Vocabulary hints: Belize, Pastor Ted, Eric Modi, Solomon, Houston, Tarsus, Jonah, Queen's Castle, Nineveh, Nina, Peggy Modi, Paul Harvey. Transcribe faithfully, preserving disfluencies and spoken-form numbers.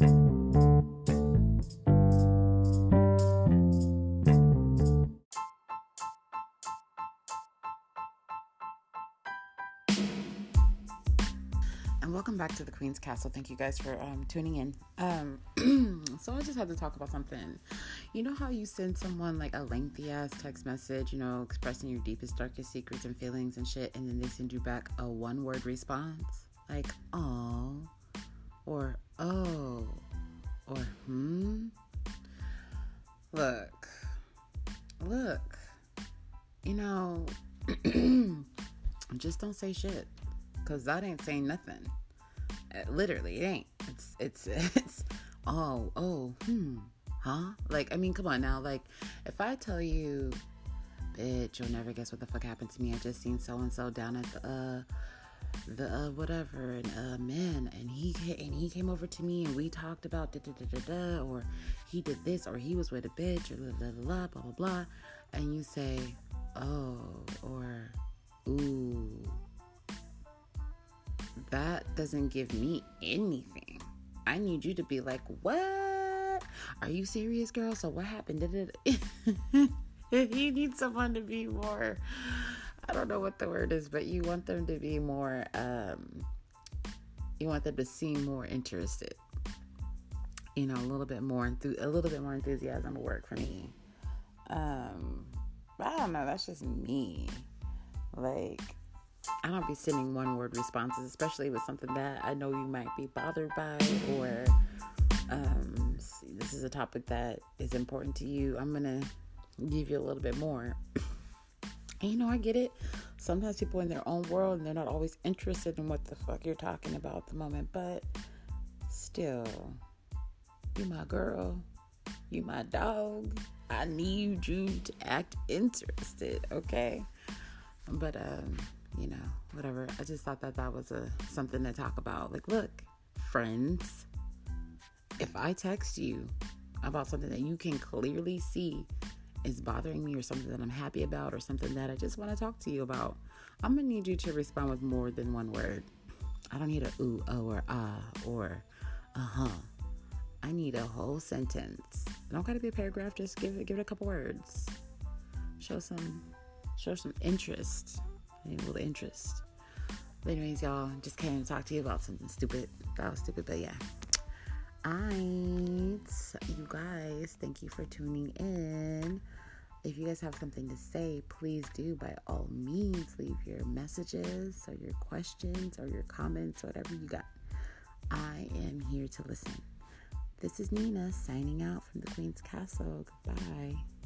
And welcome back to the Queen's Castle. Thank you guys for um, tuning in. Um, so I just had to talk about something. You know how you send someone like a lengthy ass text message, you know, expressing your deepest, darkest secrets and feelings and shit, and then they send you back a one word response? Like, aw, or oh, or hmm? Look, look, you know, just don't say shit. Cause that ain't saying nothing. Literally, it ain't. It's, it's, it's, oh, oh, hmm, huh? Like, I mean, come on now. Like, if I tell you, bitch, you'll never guess what the fuck happened to me. I just seen so-and-so down at the, uh, the, uh, whatever, and, uh, man, and he, and he came over to me, and we talked about da-da-da-da-da, or he did this, or he was with a bitch, or la-la-la-la, blah, blah, blah, and you say, oh, or, ooh. That doesn't give me anything. I need you to be like, what? Are you serious, girl? So what happened? Did it? You need someone to be more, I don't know what the word is, but you want them to be more, um, you want them to seem more interested. You know, a little bit more, enthu- a little bit more enthusiasm will work for me. Um, I don't know. That's just me. Like, I don't be sending one-word responses, especially with something that I know you might be bothered by, or um, this is a topic that is important to you. I'm going to give you a little bit more. And, you know, I get it. Sometimes people are in their own world, and they're not always interested in what the fuck you're talking about at the moment. But still, you my girl. You my dog. I need you to act interested, okay? But, um... you know, whatever. I just thought that that was a, something to talk about. Like, look, friends, if I text you about something that you can clearly see is bothering me, or something that I'm happy about, or something that I just want to talk to you about, I'm going to need you to respond with more than one word. I don't need a ooh, oh, or ah, or uh-huh. I need a whole sentence. It don't got to be a paragraph. Just give it, give it a couple words. Show some, show some interest. I need a little interest. But anyways, y'all, just came to talk to you about something stupid. That was stupid, but yeah. Alright, you guys, thank you for tuning in. If you guys have something to say, please do, by all means, leave your messages or your questions or your comments, whatever you got. I am here to listen. This is Nina signing out from the Queen's Castle. Goodbye.